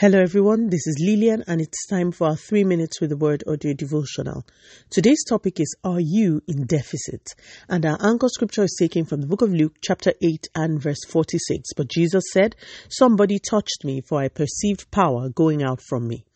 Hello everyone, this is Lillian and it's time for our 3 minutes with the Word audio devotional. Today's topic is, are you in deficit? And our anchor scripture is taken from the book of Luke chapter 8 and verse 46. But Jesus said, somebody touched me, for I perceived power going out from me.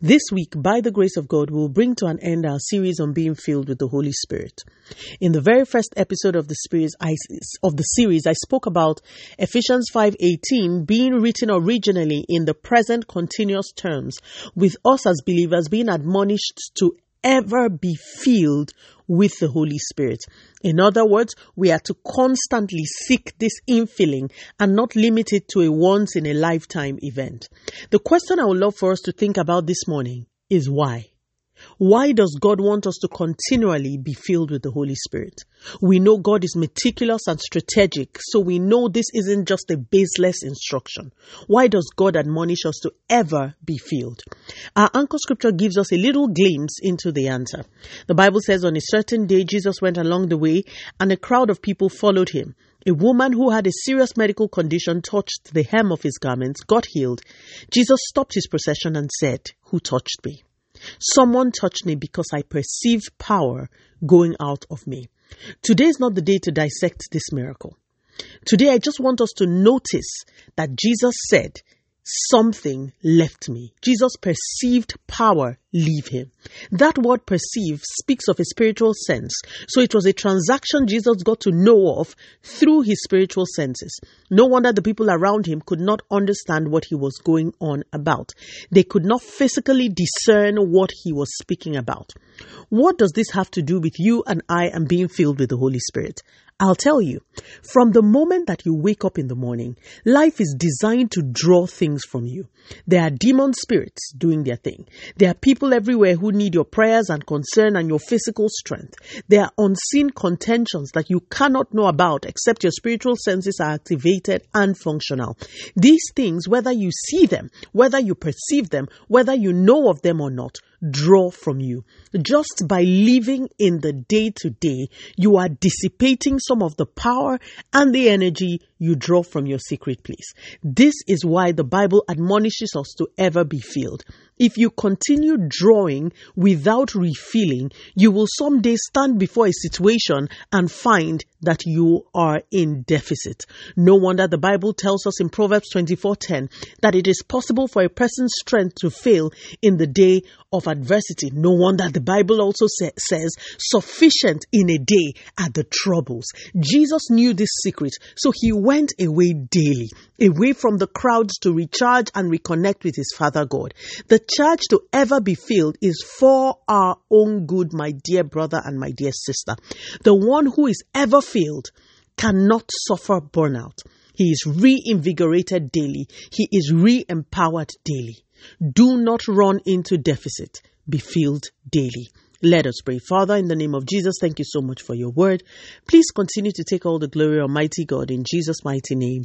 This week, by the grace of God, we'll bring to an end our series on being filled with the Holy Spirit. In the very first episode of the series, I spoke about Ephesians 5:18 being written originally in the present continuous terms, with us as believers being admonished to ever be filled with the Holy Spirit. In other words, we are to constantly seek this infilling and not limit it to a once-in-a-lifetime event. The question I would love for us to think about this morning is why? Why does God want us to continually be filled with the Holy Spirit? We know God is meticulous and strategic, so we know this isn't just a baseless instruction. Why does God admonish us to ever be filled? Our anchor scripture gives us a little glimpse into the answer. The Bible says, on a certain day, Jesus went along the way, and a crowd of people followed him. A woman who had a serious medical condition touched the hem of his garments, got healed. Jesus stopped his procession and said, "Who touched me?" Someone touched me because I perceived power going out of me. Today is not the day to dissect this miracle. Today, I just want us to notice that Jesus said, something left me. Jesus perceived power leave him. That word perceive speaks of a spiritual sense. So it was a transaction Jesus got to know of through his spiritual senses. No wonder the people around him could not understand what he was going on about. They could not physically discern what he was speaking about. What does this have to do with you and I and being filled with the Holy Spirit? I'll tell you, from the moment that you wake up in the morning, life is designed to draw things from you. There are demon spirits doing their thing. There are people everywhere who need your prayers and concern and your physical strength. There are unseen contentions that you cannot know about except your spiritual senses are activated and functional. These things, whether you see them, whether you perceive them, whether you know of them or not, draw from you. Just by living in the day-to-day, you are dissipating some of the power and the energy you draw from your secret place. This is why the Bible admonishes us to ever be filled. If you continue drawing without refilling, you will someday stand before a situation and find that you are in deficit. No wonder the Bible tells us in Proverbs 24:10 that it is possible for a person's strength to fail in the day of adversity. No wonder the Bible also says, sufficient in a day are the troubles. Jesus knew this secret, so he went away daily, away from the crowds to recharge and reconnect with his Father God. The charge to ever be filled is for our own good, my dear brother and my dear sister. The one who is ever filled cannot suffer burnout. He is reinvigorated daily. He is re-empowered daily. Do not run into deficit. Be filled daily. Let us pray. Father, in the name of Jesus, thank you so much for your word. Please continue to take all the glory, Almighty God. In Jesus' mighty name,